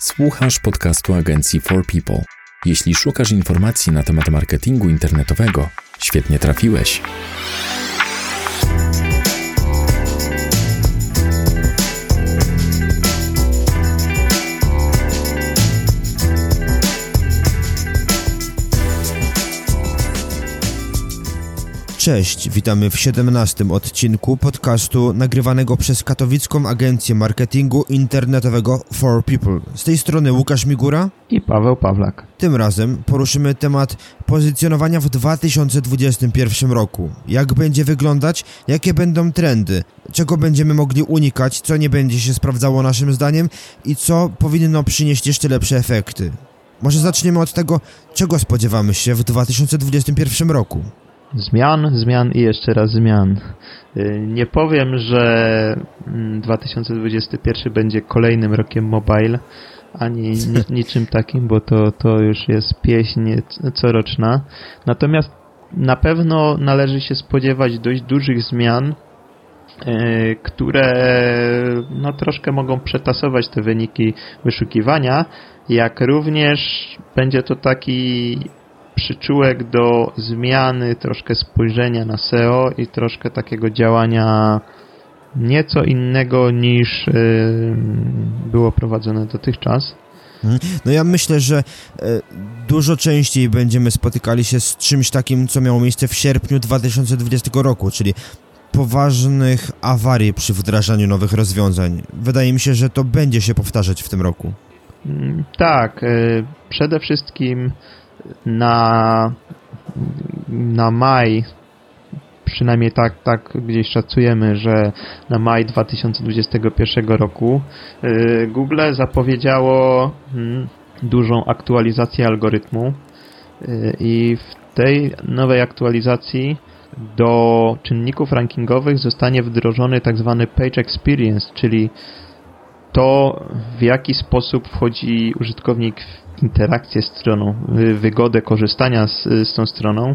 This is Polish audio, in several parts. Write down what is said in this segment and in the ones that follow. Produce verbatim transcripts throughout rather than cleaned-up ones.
Słuchasz podcastu agencji four people. Jeśli szukasz informacji na temat marketingu internetowego, świetnie trafiłeś. Cześć, witamy w siedemnastym odcinku podcastu nagrywanego przez katowicką agencję marketingu internetowego four people. Z tej strony Łukasz Migura i Paweł Pawlak. Tym razem poruszymy temat pozycjonowania w dwa tysiące dwudziestym pierwszym roku. Jak będzie wyglądać, jakie będą trendy, czego będziemy mogli unikać, co nie będzie się sprawdzało naszym zdaniem i co powinno przynieść jeszcze lepsze efekty. Może zaczniemy od tego, czego spodziewamy się w dwa tysiące dwudziestym pierwszym roku. Zmian, zmian i jeszcze raz zmian. Nie powiem, że dwa tysiące dwudziesty pierwszy będzie kolejnym rokiem mobile, ani niczym takim, bo to, to już jest pieśń coroczna. Natomiast na pewno należy się spodziewać dość dużych zmian, które no, troszkę mogą przetasować te wyniki wyszukiwania, jak również będzie to taki przyczółek do zmiany troszkę spojrzenia na S E O i troszkę takiego działania nieco innego niż yy, było prowadzone dotychczas. No ja myślę, że y, dużo częściej będziemy spotykali się z czymś takim, co miało miejsce w sierpniu dwa tysiące dwudziestego roku, czyli poważnych awarii przy wdrażaniu nowych rozwiązań. Wydaje mi się, że to będzie się powtarzać w tym roku. Yy, tak, yy, przede wszystkim Na, na maj, przynajmniej tak, tak gdzieś szacujemy, że na maj dwa tysiące dwudziestego pierwszego roku yy, Google zapowiedziało mm, dużą aktualizację algorytmu yy, i w tej nowej aktualizacji do czynników rankingowych zostanie wdrożony tak zwany page experience, czyli to, w jaki sposób wchodzi użytkownik w interakcję z stroną, w wygodę korzystania z, z tą stroną.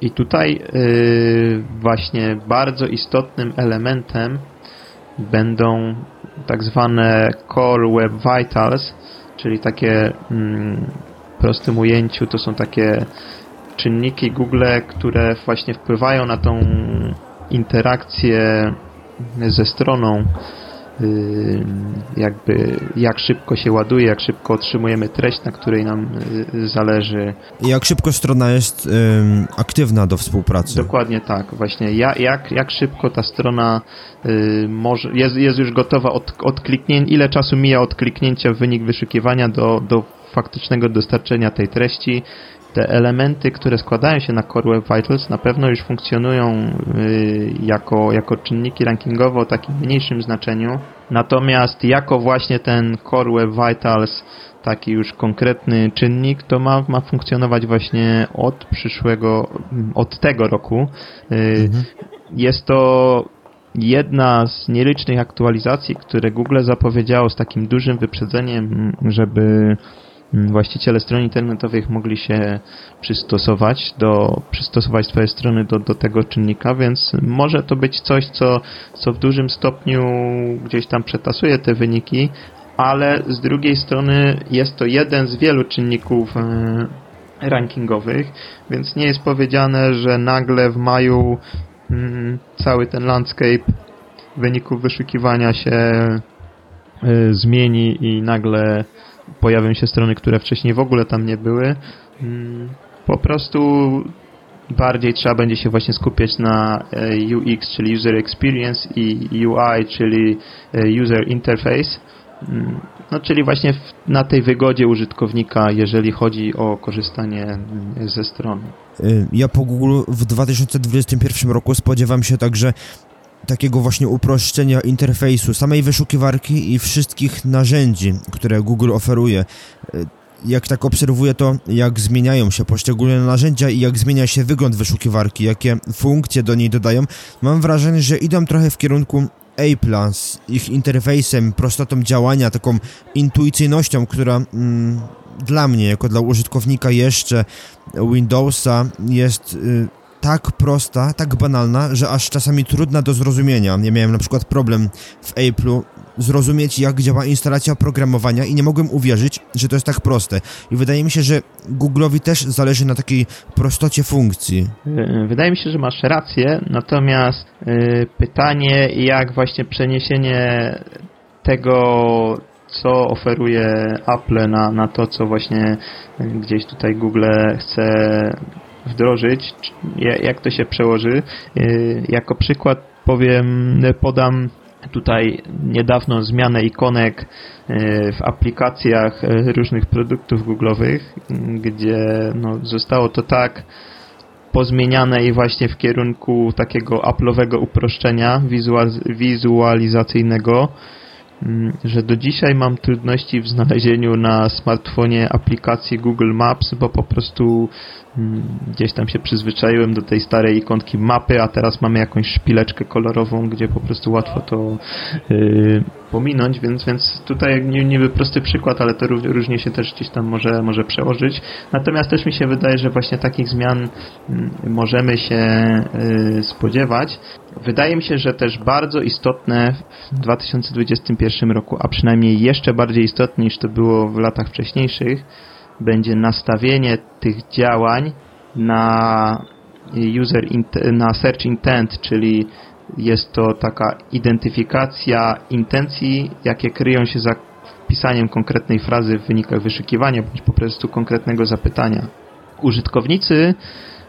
I tutaj właśnie bardzo istotnym elementem będą tak zwane Core Web Vitals, czyli takie, w prostym ujęciu, to są takie czynniki Google, które właśnie wpływają na tą interakcję ze stroną, jakby jak szybko się ładuje, jak szybko otrzymujemy treść, na której nam zależy. Jak szybko strona jest ym, aktywna do współpracy. Dokładnie tak, właśnie ja, jak, jak szybko ta strona y, może, jest, jest już gotowa od, od kliknięcia, ile czasu mija od kliknięcia w wynik wyszukiwania do, do faktycznego dostarczenia tej treści. Te elementy, które składają się na Core Web Vitals, na pewno już funkcjonują y, jako, jako czynniki rankingowe o takim mniejszym znaczeniu. Natomiast jako właśnie ten Core Web Vitals, taki już konkretny czynnik, to ma, ma funkcjonować właśnie od przyszłego, od tego roku. Y, mhm. Jest to jedna z nielicznych aktualizacji, które Google zapowiedziało z takim dużym wyprzedzeniem, żeby właściciele stron internetowych mogli się przystosować, do, przystosować swoje strony do, do tego czynnika, więc może to być coś, co, co w dużym stopniu gdzieś tam przetasuje te wyniki, ale z drugiej strony jest to jeden z wielu czynników rankingowych, więc nie jest powiedziane, że nagle w maju cały ten landscape wyników wyszukiwania się zmieni i nagle pojawią się strony, które wcześniej w ogóle tam nie były. Po prostu bardziej trzeba będzie się właśnie skupiać na U X, czyli User Experience, i U I, czyli User Interface. No, czyli właśnie w, na tej wygodzie użytkownika, jeżeli chodzi o korzystanie ze strony. Ja po Google w dwa tysiące dwudziestym pierwszym roku spodziewam się także takiego właśnie uproszczenia interfejsu, samej wyszukiwarki i wszystkich narzędzi, które Google oferuje. Jak tak obserwuję to, jak zmieniają się poszczególne narzędzia i jak zmienia się wygląd wyszukiwarki, jakie funkcje do niej dodają, mam wrażenie, że idą trochę w kierunku Apple'a z ich interfejsem, prostotą działania, taką intuicyjnością, która mm, dla mnie, jako dla użytkownika jeszcze Windowsa jest y, tak prosta, tak banalna, że aż czasami trudna do zrozumienia. Ja miałem na przykład problem w Apple'u zrozumieć, jak działa instalacja oprogramowania i nie mogłem uwierzyć, że to jest tak proste. I wydaje mi się, że Google'owi też zależy na takiej prostocie funkcji. Wydaje mi się, że masz rację, natomiast yy, pytanie, jak właśnie przeniesienie tego, co oferuje Apple na, na to, co właśnie gdzieś tutaj Google chce wdrożyć, jak to się przełoży. Jako przykład powiem, podam tutaj niedawno zmianę ikonek w aplikacjach różnych produktów Google'owych, gdzie no, zostało to tak pozmieniane i właśnie w kierunku takiego Apple'owego uproszczenia wizualizacyjnego, że do dzisiaj mam trudności w znalezieniu na smartfonie aplikacji Google Maps, bo po prostu gdzieś tam się przyzwyczaiłem do tej starej ikonki mapy, a teraz mamy jakąś szpileczkę kolorową, gdzie po prostu łatwo to yy, pominąć, więc, więc tutaj niby prosty przykład, ale to różnie się też gdzieś tam może, może przełożyć. Natomiast też mi się wydaje, że właśnie takich zmian yy, możemy się yy, spodziewać. Wydaje mi się, że też bardzo istotne w dwa tysiące dwudziestym pierwszym roku, a przynajmniej jeszcze bardziej istotne niż to było w latach wcześniejszych, będzie nastawienie tych działań na user int- na search intent, czyli jest to taka identyfikacja intencji, jakie kryją się za wpisaniem konkretnej frazy w wynikach wyszukiwania, bądź po prostu konkretnego zapytania. Użytkownicy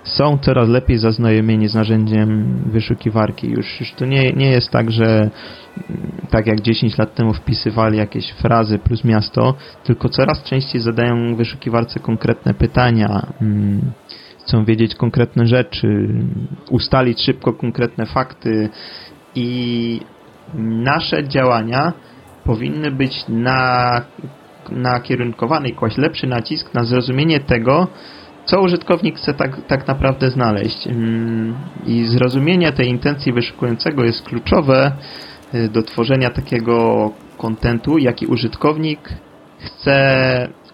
są coraz lepiej zaznajomieni z narzędziem wyszukiwarki. Już, już to nie, nie jest tak, że tak jak dziesięć lat temu wpisywali jakieś frazy plus miasto, tylko coraz częściej zadają wyszukiwarce konkretne pytania, chcą wiedzieć konkretne rzeczy, ustalić szybko konkretne fakty i nasze działania powinny być na, nakierunkowane i kłaść lepszy nacisk na zrozumienie tego, co użytkownik chce tak, tak naprawdę znaleźć. I zrozumienie tej intencji wyszukującego jest kluczowe do tworzenia takiego kontentu, jaki użytkownik chce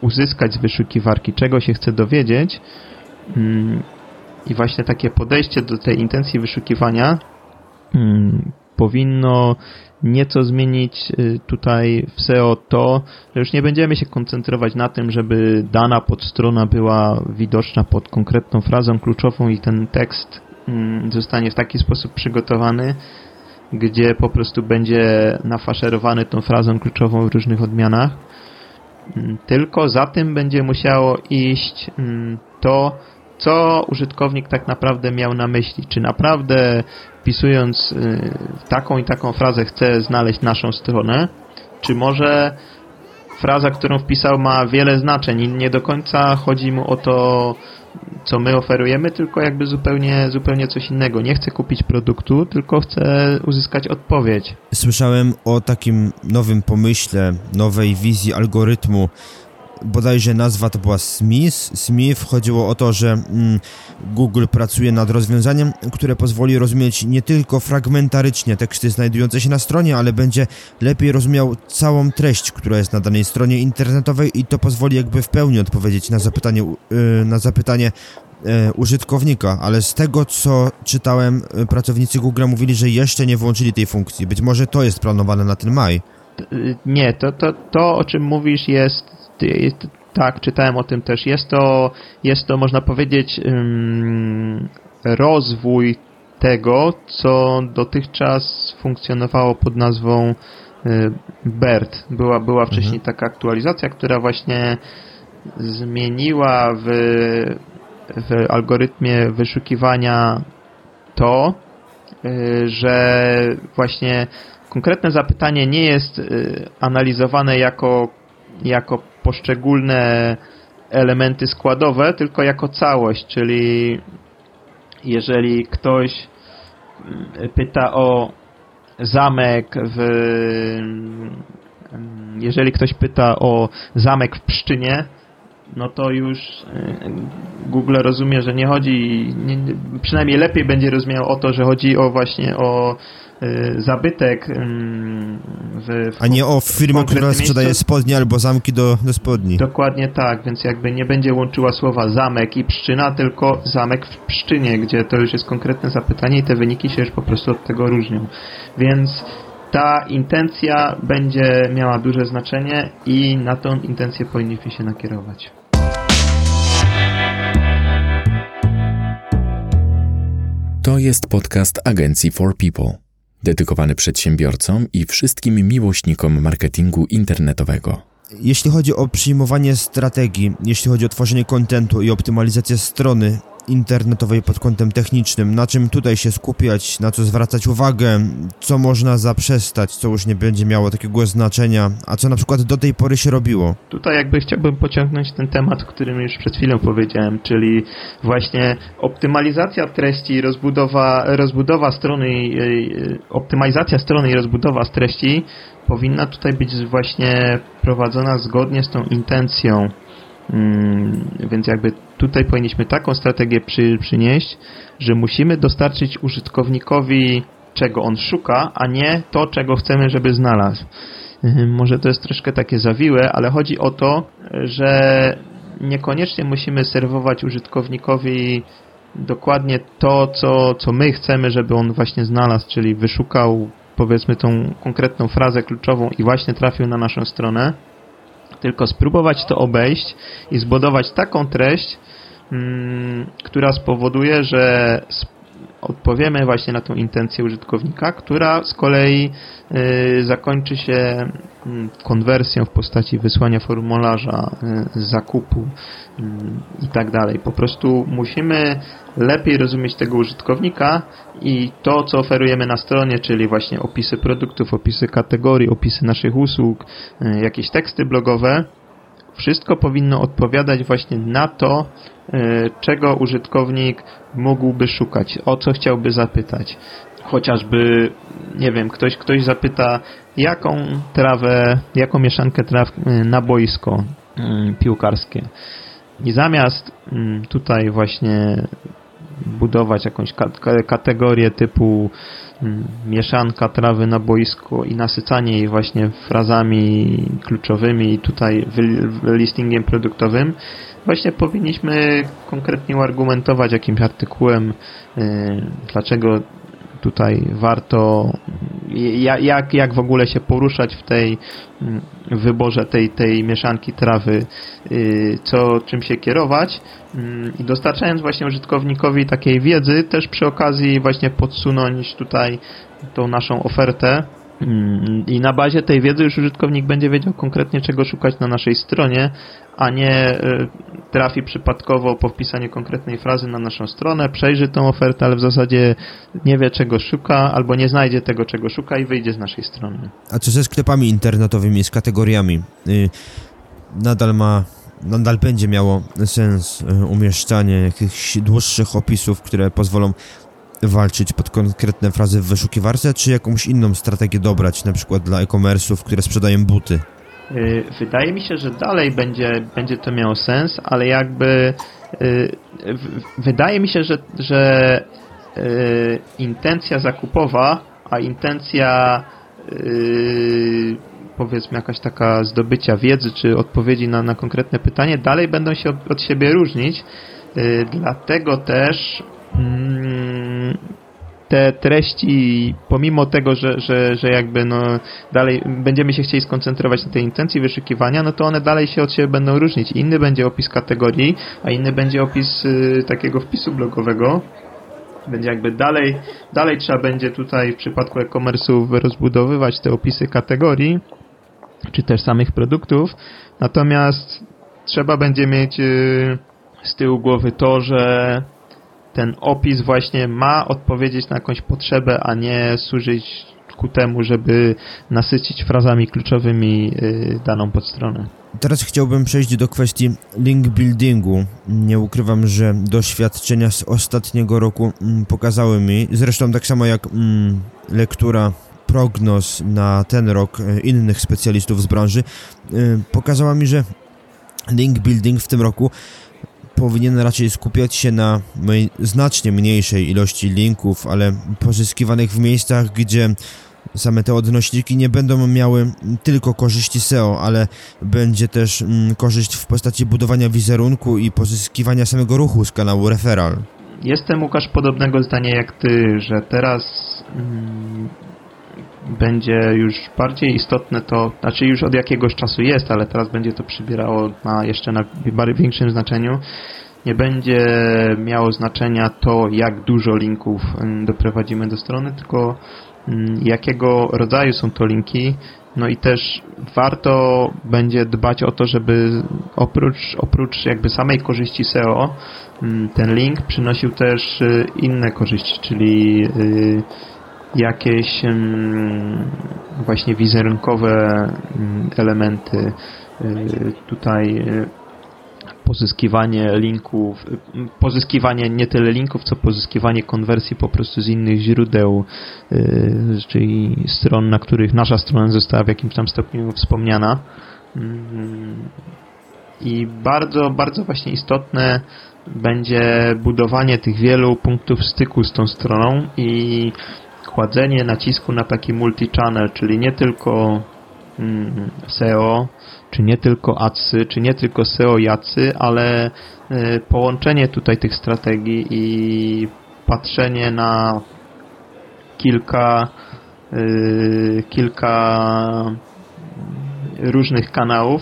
uzyskać z wyszukiwarki, czego się chce dowiedzieć. I właśnie takie podejście do tej intencji wyszukiwania powinno nieco zmienić tutaj w S E O to, że już nie będziemy się koncentrować na tym, żeby dana podstrona była widoczna pod konkretną frazą kluczową i ten tekst zostanie w taki sposób przygotowany, gdzie po prostu będzie nafaszerowany tą frazą kluczową w różnych odmianach. Tylko za tym będzie musiało iść to, co użytkownik tak naprawdę miał na myśli. Czy naprawdę wpisując taką i taką frazę chce znaleźć naszą stronę, czy może fraza, którą wpisał, ma wiele znaczeń i nie do końca chodzi mu o to, co my oferujemy, tylko jakby zupełnie, zupełnie coś innego. Nie chcę kupić produktu, tylko chcę uzyskać odpowiedź. Słyszałem o takim nowym pomyśle, nowej wizji algorytmu, bodajże nazwa to była Smith. Smith chodziło o to, że mm, Google pracuje nad rozwiązaniem, które pozwoli rozumieć nie tylko fragmentarycznie teksty znajdujące się na stronie, ale będzie lepiej rozumiał całą treść, która jest na danej stronie internetowej i to pozwoli jakby w pełni odpowiedzieć na zapytanie, yy, na zapytanie użytkownika, ale z tego, co czytałem, pracownicy Google mówili, że jeszcze nie włączyli tej funkcji. Być może to jest planowane na ten maj. Nie, to, to, to o czym mówisz jest tak, czytałem o tym też. Jest to, jest to można powiedzieć, rozwój tego, co dotychczas funkcjonowało pod nazwą B E R T. Była, była wcześniej taka aktualizacja, która właśnie zmieniła w, w algorytmie wyszukiwania to, że właśnie konkretne zapytanie nie jest analizowane jako jako poszczególne elementy składowe, tylko jako całość, czyli jeżeli ktoś pyta o zamek w jeżeli ktoś pyta o zamek w Pszczynie, no to już Google rozumie, że nie chodzi, przynajmniej lepiej będzie rozumiał o to, że chodzi o właśnie o zabytek w, w, a nie o firmę, która sprzedaje miejscu. Spodnie albo zamki do, do spodni. Dokładnie tak, więc jakby nie będzie łączyła słowa zamek i Pszczyna, tylko zamek w Pszczynie, gdzie to już jest konkretne zapytanie i te wyniki się już po prostu od tego różnią. Więc ta intencja będzie miała duże znaczenie i na tą intencję powinniśmy się nakierować. To jest podcast agencji four people, dedykowany przedsiębiorcom i wszystkim miłośnikom marketingu internetowego. Jeśli chodzi o przyjmowanie strategii, jeśli chodzi o tworzenie kontentu i optymalizację strony internetowej pod kątem technicznym, na czym tutaj się skupiać, na co zwracać uwagę, co można zaprzestać, co już nie będzie miało takiego znaczenia, a co na przykład do tej pory się robiło. Tutaj jakby chciałbym pociągnąć ten temat, o którym już przed chwilą powiedziałem, czyli właśnie optymalizacja treści, rozbudowa, rozbudowa strony, optymalizacja strony i rozbudowa z treści powinna tutaj być właśnie prowadzona zgodnie z tą intencją. Hmm, więc jakby tutaj powinniśmy taką strategię przy, przynieść, że musimy dostarczyć użytkownikowi, czego on szuka, a nie to, czego chcemy, żeby znalazł. Hmm, może to jest troszkę takie zawiłe, ale chodzi o to, że niekoniecznie musimy serwować użytkownikowi dokładnie to, co, co my chcemy, żeby on właśnie znalazł, czyli wyszukał, powiedzmy, tą konkretną frazę kluczową i właśnie trafił na naszą stronę, tylko spróbować to obejść i zbudować taką treść, hmm, która spowoduje, że sp- odpowiemy właśnie na tą intencję użytkownika, która z kolei y, zakończy się y, konwersją w postaci wysłania formularza, y, zakupu y, i tak dalej. Po prostu musimy lepiej rozumieć tego użytkownika i to, co oferujemy na stronie, czyli właśnie opisy produktów, opisy kategorii, opisy naszych usług, y, jakieś teksty blogowe, wszystko powinno odpowiadać właśnie na to, czego użytkownik mógłby szukać, o co chciałby zapytać. Chociażby, nie wiem, ktoś, ktoś zapyta, jaką trawę, jaką mieszankę traw na boisko piłkarskie. I zamiast tutaj właśnie budować jakąś kategorię typu mieszanka trawy na boisku i nasycanie jej właśnie frazami kluczowymi i tutaj listingiem produktowym, właśnie powinniśmy konkretnie argumentować jakimś artykułem, dlaczego tutaj warto, jak, jak w ogóle się poruszać w tej w wyborze tej, tej mieszanki trawy, co, czym się kierować, i dostarczając właśnie użytkownikowi takiej wiedzy, też przy okazji właśnie podsunąć tutaj tą naszą ofertę i na bazie tej wiedzy już użytkownik będzie wiedział konkretnie, czego szukać na naszej stronie, a nie trafi przypadkowo po wpisaniu konkretnej frazy na naszą stronę, przejrzy tą ofertę, ale w zasadzie nie wie, czego szuka, albo nie znajdzie tego, czego szuka i wyjdzie z naszej strony. A co ze sklepami internetowymi, z kategoriami? Nadal ma... Nadal będzie miało sens umieszczanie jakichś dłuższych opisów, które pozwolą walczyć pod konkretne frazy w wyszukiwarce, czy jakąś inną strategię dobrać, na przykład dla e-commerce'ów, które sprzedają buty? Wydaje mi się, że dalej będzie, będzie to miało sens, ale jakby wydaje mi się, że, że intencja zakupowa, a intencja powiedzmy jakaś taka zdobycia wiedzy czy odpowiedzi na, na konkretne pytanie dalej będą się od, od siebie różnić, dlatego też te treści, pomimo tego, że, że, że jakby no dalej będziemy się chcieli skoncentrować na tej intencji wyszukiwania, no to one dalej się od siebie będą różnić. Inny będzie opis kategorii, a inny będzie opis y, takiego wpisu blogowego. Będzie jakby dalej, dalej trzeba będzie tutaj w przypadku e-commerce'u rozbudowywać te opisy kategorii, czy też samych produktów. Natomiast trzeba będzie mieć y, z tyłu głowy to, że ten opis właśnie ma odpowiedzieć na jakąś potrzebę, a nie służyć ku temu, żeby nasycić frazami kluczowymi daną podstronę. Teraz chciałbym przejść do kwestii link buildingu. Nie ukrywam, że doświadczenia z ostatniego roku pokazały mi, zresztą tak samo jak lektura prognoz na ten rok innych specjalistów z branży, pokazała mi, że link building w tym roku powinien raczej skupiać się na znacznie mniejszej ilości linków, ale pozyskiwanych w miejscach, gdzie same te odnośniki nie będą miały tylko korzyści S E O, ale będzie też mm, korzyść w postaci budowania wizerunku i pozyskiwania samego ruchu z kanału referral. Jestem, Łukasz, podobnego zdania jak ty, że teraz mm, będzie już bardziej istotne to, znaczy już od jakiegoś czasu jest, ale teraz będzie to przybierało na jeszcze na większym znaczeniu. Nie będzie miało znaczenia to, jak dużo linków doprowadzimy do strony, tylko jakiego rodzaju są to linki. No i też warto będzie dbać o to, żeby oprócz, oprócz jakby samej korzyści S E O ten link przynosił też inne korzyści, czyli jakieś właśnie wizerunkowe elementy, tutaj pozyskiwanie linków, pozyskiwanie nie tyle linków, co pozyskiwanie konwersji po prostu z innych źródeł, czyli stron, na których nasza strona została w jakimś tam stopniu wspomniana. I bardzo, bardzo właśnie istotne będzie budowanie tych wielu punktów styku z tą stroną i kładzenie nacisku na taki multi-channel, czyli nie tylko S E O, czy nie tylko adsy, czy nie tylko S E O i adsy, ale połączenie tutaj tych strategii i patrzenie na kilka kilka różnych kanałów,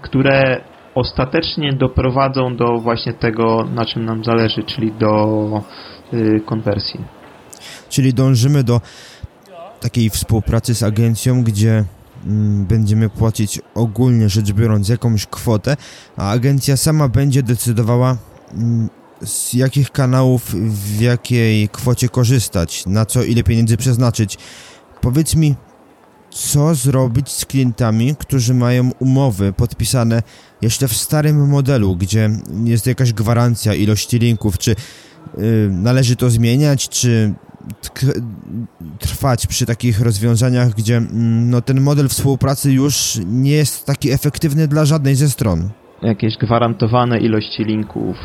które ostatecznie doprowadzą do właśnie tego, na czym nam zależy, czyli do konwersji. Czyli dążymy do takiej współpracy z agencją, gdzie będziemy płacić ogólnie rzecz biorąc jakąś kwotę, a agencja sama będzie decydowała, z jakich kanałów w jakiej kwocie korzystać, na co ile pieniędzy przeznaczyć. Powiedz mi, co zrobić z klientami, którzy mają umowy podpisane jeszcze w starym modelu, gdzie jest jakaś gwarancja ilości linków, czy yy, należy to zmieniać, czy trwać przy takich rozwiązaniach, gdzie no, ten model współpracy już nie jest taki efektywny dla żadnej ze stron. Jakieś gwarantowane ilości linków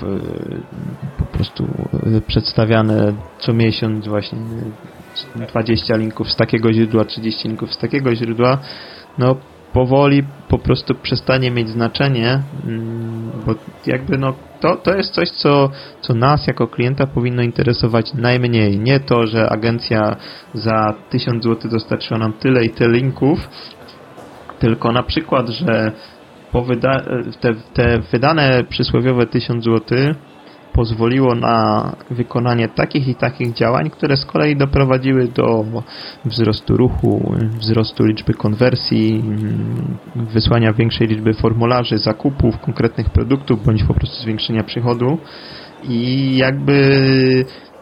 po prostu przedstawiane co miesiąc właśnie dwadzieścia linków z takiego źródła, trzydzieści linków z takiego źródła, no powoli po prostu przestanie mieć znaczenie, bo jakby no to, to jest coś, co, co nas jako klienta powinno interesować najmniej. Nie to, że agencja za tysiąc złotych dostarczyła nam tyle i tyle linków, tylko na przykład, że po wyda- te, te wydane przysłowiowe tysiąc złotych pozwoliło na wykonanie takich i takich działań, które z kolei doprowadziły do wzrostu ruchu, wzrostu liczby konwersji, wysłania większej liczby formularzy, zakupów konkretnych produktów, bądź po prostu zwiększenia przychodu. I jakby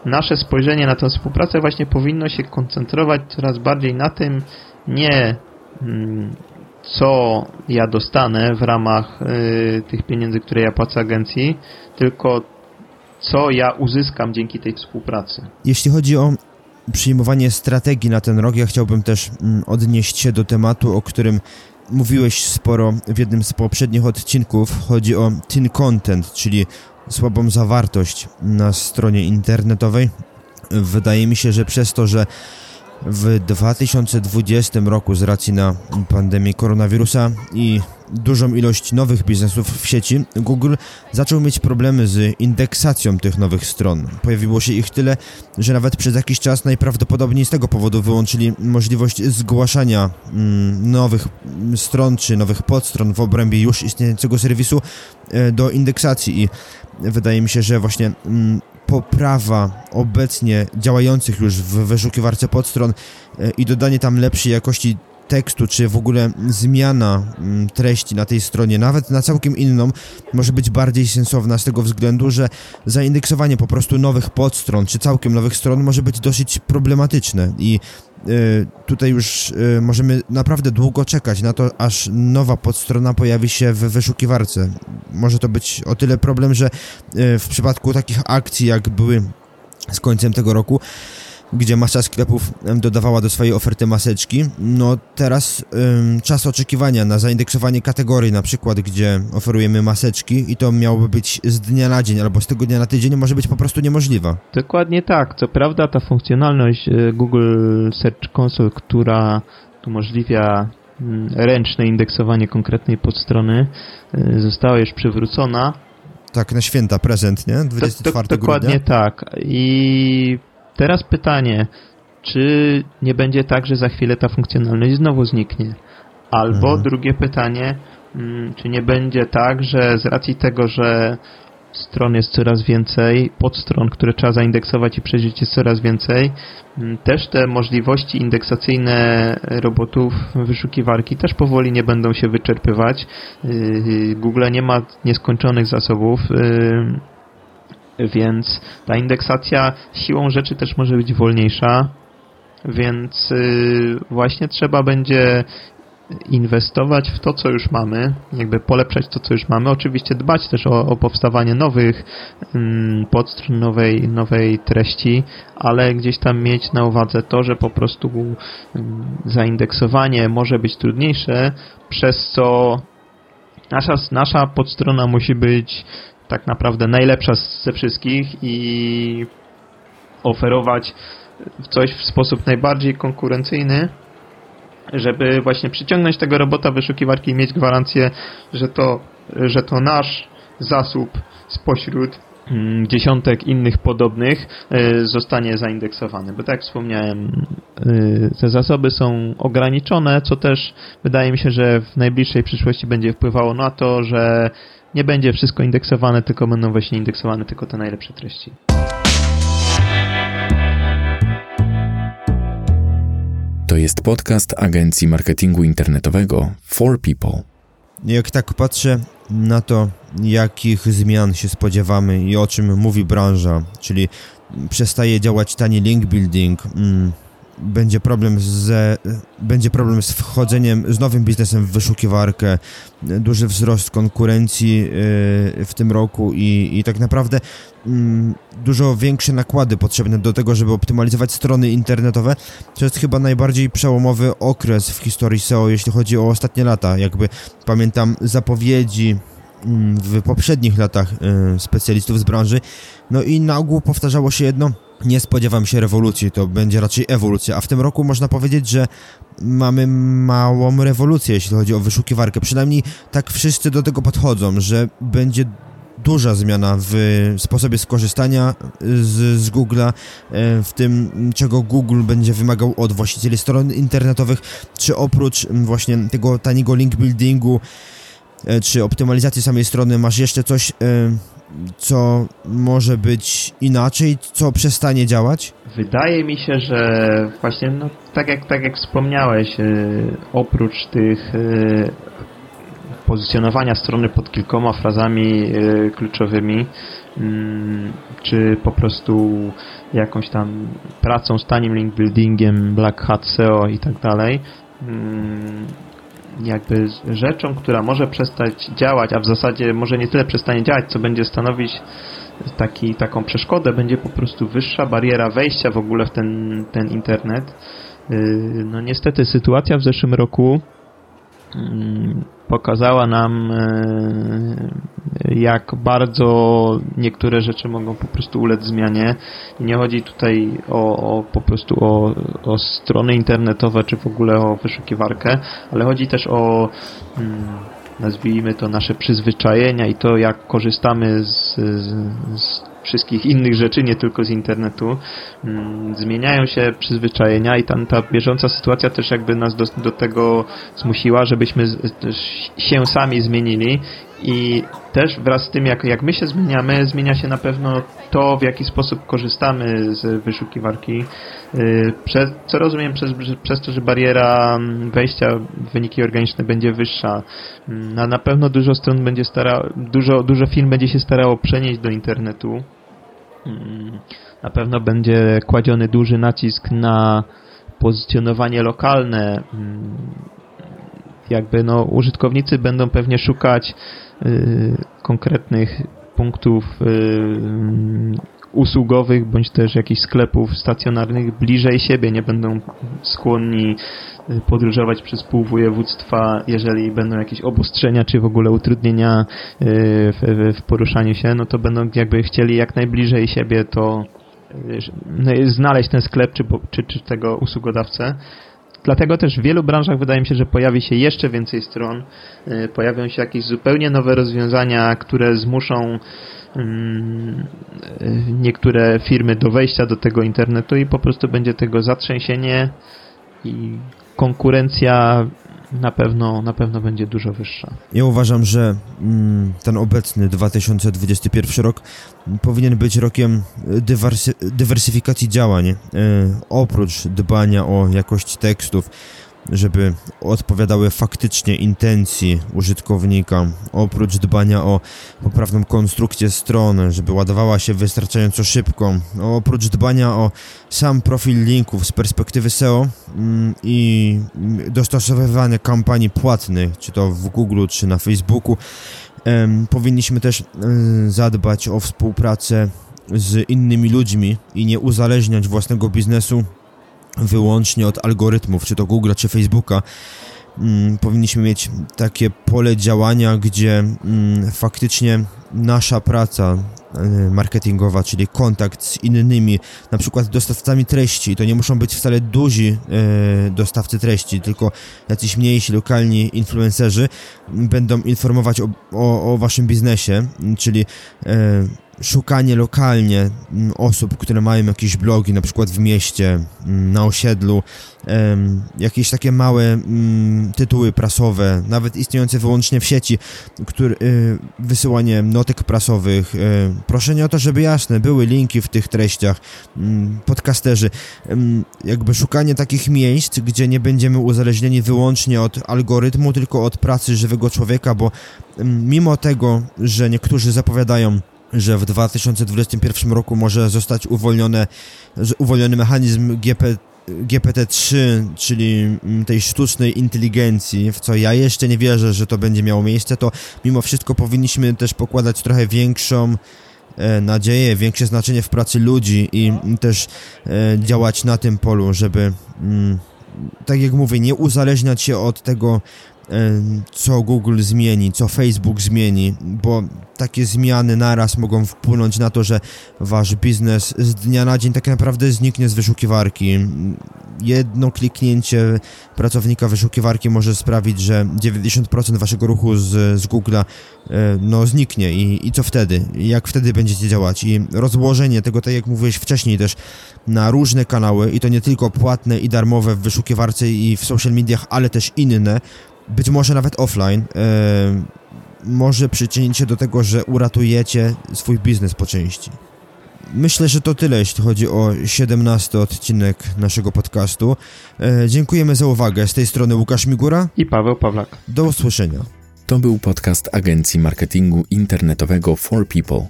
nasze spojrzenie na tę współpracę właśnie powinno się koncentrować coraz bardziej na tym, nie co ja dostanę w ramach tych pieniędzy, które ja płacę agencji, tylko co ja uzyskam dzięki tej współpracy. Jeśli chodzi o przyjmowanie strategii na ten rok, ja chciałbym też odnieść się do tematu, o którym mówiłeś sporo w jednym z poprzednich odcinków. Chodzi o thin content, czyli słabą zawartość na stronie internetowej. Wydaje mi się, że przez to, że w dwa tysiące dwudziestym roku z racji na pandemię koronawirusa i dużą ilość nowych biznesów w sieci, Google zaczął mieć problemy z indeksacją tych nowych stron. Pojawiło się ich tyle, że nawet przez jakiś czas najprawdopodobniej z tego powodu wyłączyli możliwość zgłaszania mm, nowych stron czy nowych podstron w obrębie już istniejącego serwisu e, do indeksacji i wydaje mi się, że właśnie mm, poprawa obecnie działających już w wyszukiwarce podstron e, i dodanie tam lepszej jakości tekstu, czy w ogóle zmiana treści na tej stronie, nawet na całkiem inną, może być bardziej sensowna z tego względu, że zaindeksowanie po prostu nowych podstron, czy całkiem nowych stron może być dosyć problematyczne i y, tutaj już y, możemy naprawdę długo czekać na to, aż nowa podstrona pojawi się w wyszukiwarce. Może to być o tyle problem, że y, w przypadku takich akcji, jak były z końcem tego roku, gdzie masa sklepów dodawała do swojej oferty maseczki, no teraz ym, czas oczekiwania na zaindeksowanie kategorii, na przykład, gdzie oferujemy maseczki i to miałoby być z dnia na dzień albo z tego dnia na tydzień, może być po prostu niemożliwa. Dokładnie tak, co prawda ta funkcjonalność Google Search Console, która umożliwia ręczne indeksowanie konkretnej podstrony, została już przywrócona. Tak, na święta prezent, nie? dwudziestego czwartego grudnia. Dokładnie tak i teraz pytanie, czy nie będzie tak, że za chwilę ta funkcjonalność znowu zniknie? Albo mhm. drugie pytanie, czy nie będzie tak, że z racji tego, że stron jest coraz więcej, podstron, które trzeba zaindeksować i przeżyć jest coraz więcej, też te możliwości indeksacyjne robotów wyszukiwarki też powoli nie będą się wyczerpywać. Google nie ma nieskończonych zasobów, więc ta indeksacja siłą rzeczy też może być wolniejsza, więc właśnie trzeba będzie inwestować w to, co już mamy, jakby polepszać to, co już mamy. Oczywiście dbać też o, o powstawanie nowych mm, podstron, nowej, nowej treści, ale gdzieś tam mieć na uwadze to, że po prostu mm, zaindeksowanie może być trudniejsze, przez co nasza, nasza podstrona musi być tak naprawdę najlepsza ze wszystkich i oferować coś w sposób najbardziej konkurencyjny, żeby właśnie przyciągnąć tego robota wyszukiwarki i mieć gwarancję, że to, że to nasz zasób spośród dziesiątek innych podobnych zostanie zaindeksowany. Bo tak jak wspomniałem, te zasoby są ograniczone, co też wydaje mi się, że w najbliższej przyszłości będzie wpływało na to, że nie będzie wszystko indeksowane, tylko będą właśnie indeksowane tylko te najlepsze treści. To jest podcast agencji marketingu internetowego four people. Jak tak patrzę na to, jakich zmian się spodziewamy i o czym mówi branża, czyli przestaje działać tani link building, mm, będzie problem z, będzie problem z wchodzeniem, z nowym biznesem w wyszukiwarkę, duży wzrost konkurencji yy, w tym roku i, i tak naprawdę yy, dużo większe nakłady potrzebne do tego, żeby optymalizować strony internetowe. To jest chyba najbardziej przełomowy okres w historii S E O, jeśli chodzi o ostatnie lata. Jakby pamiętam zapowiedzi w poprzednich latach y, specjalistów z branży, no i na ogół powtarzało się jedno, nie spodziewam się rewolucji, to będzie raczej ewolucja, a w tym roku można powiedzieć, że mamy małą rewolucję, jeśli chodzi o wyszukiwarkę, przynajmniej tak wszyscy do tego podchodzą, że będzie duża zmiana w sposobie skorzystania z, z Google'a, w tym, czego Google będzie wymagał od właścicieli stron internetowych, czy oprócz właśnie tego taniego link buildingu, czy optymalizacji samej strony masz jeszcze coś, co może być inaczej, co przestanie działać? Wydaje mi się, że właśnie no, tak, jak, tak jak wspomniałeś, oprócz tych pozycjonowania strony pod kilkoma frazami kluczowymi, czy po prostu jakąś tam pracą z tanim link buildingiem, black hat S E O i tak dalej, jakby rzeczą, która może przestać działać, a w zasadzie może nie tyle przestanie działać, co będzie stanowić taki, taką przeszkodę, będzie po prostu wyższa bariera wejścia w ogóle w ten, ten internet. No niestety sytuacja w zeszłym roku pokazała nam, jak bardzo niektóre rzeczy mogą po prostu ulec zmianie. Nie chodzi tutaj o, o po prostu o, o strony internetowe, czy w ogóle o wyszukiwarkę, ale chodzi też o, nazwijmy to, nasze przyzwyczajenia i to, jak korzystamy z, z, z wszystkich innych rzeczy, nie tylko z internetu. Zmieniają się przyzwyczajenia i tam ta bieżąca sytuacja też jakby nas do, do tego zmusiła, żebyśmy z, też się sami zmienili i też wraz z tym, jak, jak my się zmieniamy, zmienia się na pewno to, w jaki sposób korzystamy z wyszukiwarki. Przez, co rozumiem, przez, przez to, że bariera wejścia w wyniki organiczne będzie wyższa. Na, na pewno dużo stron będzie stara, dużo, dużo firm będzie się starało przenieść do internetu. Na pewno będzie kładziony duży nacisk na pozycjonowanie lokalne. Jakby no, użytkownicy będą pewnie szukać y, konkretnych punktów y, usługowych, bądź też jakichś sklepów stacjonarnych bliżej siebie. Nie będą skłonni podróżować przez pół województwa, jeżeli będą jakieś obostrzenia, czy w ogóle utrudnienia y, w, w poruszaniu się, no to będą jakby chcieli jak najbliżej siebie to y, znaleźć ten sklep, czy, czy, czy tego usługodawcę. Dlatego też w wielu branżach wydaje mi się, że pojawi się jeszcze więcej stron, pojawią się jakieś zupełnie nowe rozwiązania, które zmuszą niektóre firmy do wejścia do tego internetu i po prostu będzie tego zatrzęsienie i konkurencja na pewno, na pewno będzie dużo wyższa. Ja uważam, że ten obecny dwa tysiące dwudziesty pierwszy rok powinien być rokiem dywersy, dywersyfikacji działań, oprócz dbania o jakość tekstów, żeby odpowiadały faktycznie intencji użytkownika, oprócz dbania o poprawną konstrukcję strony, żeby ładowała się wystarczająco szybko, oprócz dbania o sam profil linków z perspektywy S E O i dostosowywanie kampanii płatnych, czy to w Google, czy na Facebooku, powinniśmy też zadbać o współpracę z innymi ludźmi i nie uzależniać własnego biznesu wyłącznie od algorytmów, czy to Google, czy Facebooka. Mm, powinniśmy mieć takie pole działania, gdzie mm, faktycznie nasza praca y, marketingowa, czyli kontakt z innymi, na przykład dostawcami treści, to nie muszą być wcale duzi y, dostawcy treści, tylko jacyś mniejsi, lokalni influencerzy będą informować o, o, o waszym biznesie, czyli y, szukanie lokalnie osób, które mają jakieś blogi, na przykład w mieście, na osiedlu, jakieś takie małe tytuły prasowe, nawet istniejące wyłącznie w sieci, które, wysyłanie notek prasowych, proszenie o to, żeby jasne, były linki w tych treściach, podcasterzy, jakby szukanie takich miejsc, gdzie nie będziemy uzależnieni wyłącznie od algorytmu, tylko od pracy żywego człowieka, bo mimo tego, że niektórzy zapowiadają, że w dwa tysiące dwudziestym pierwszym roku może zostać uwolnione, uwolniony mechanizm G P T trzy, czyli tej sztucznej inteligencji, w co ja jeszcze nie wierzę, że to będzie miało miejsce, to mimo wszystko powinniśmy też pokładać trochę większą e, nadzieję, większe znaczenie w pracy ludzi i też e, działać na tym polu, żeby, mm, tak jak mówię, nie uzależniać się od tego, co Google zmieni, co Facebook zmieni, bo takie zmiany naraz mogą wpłynąć na to, że wasz biznes z dnia na dzień tak naprawdę zniknie z wyszukiwarki. Jedno kliknięcie pracownika wyszukiwarki może sprawić, że dziewięćdziesiąt procent waszego ruchu z, z Google'a no, zniknie. I, i co wtedy? Jak wtedy będziecie działać? I rozłożenie tego, tak jak mówiłeś wcześniej też, na różne kanały, i to nie tylko płatne i darmowe w wyszukiwarce i w social mediach, ale też inne, być może nawet offline, yy, może przyczynić się do tego, że uratujecie swój biznes po części. Myślę, że to tyle, jeśli chodzi o siedemnasty odcinek naszego podcastu. Yy, dziękujemy za uwagę. Z tej strony Łukasz Migura i Paweł Pawlak. Do usłyszenia. To był podcast Agencji Marketingu Internetowego four people.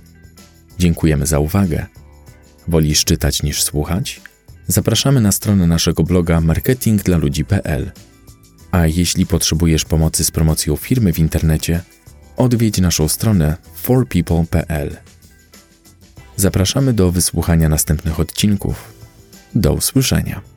Dziękujemy za uwagę. Wolisz czytać niż słuchać? Zapraszamy na stronę naszego bloga marketing dla ludzi kropka p l. A jeśli potrzebujesz pomocy z promocją firmy w internecie, odwiedź naszą stronę four people kropka p l. Zapraszamy do wysłuchania następnych odcinków. Do usłyszenia.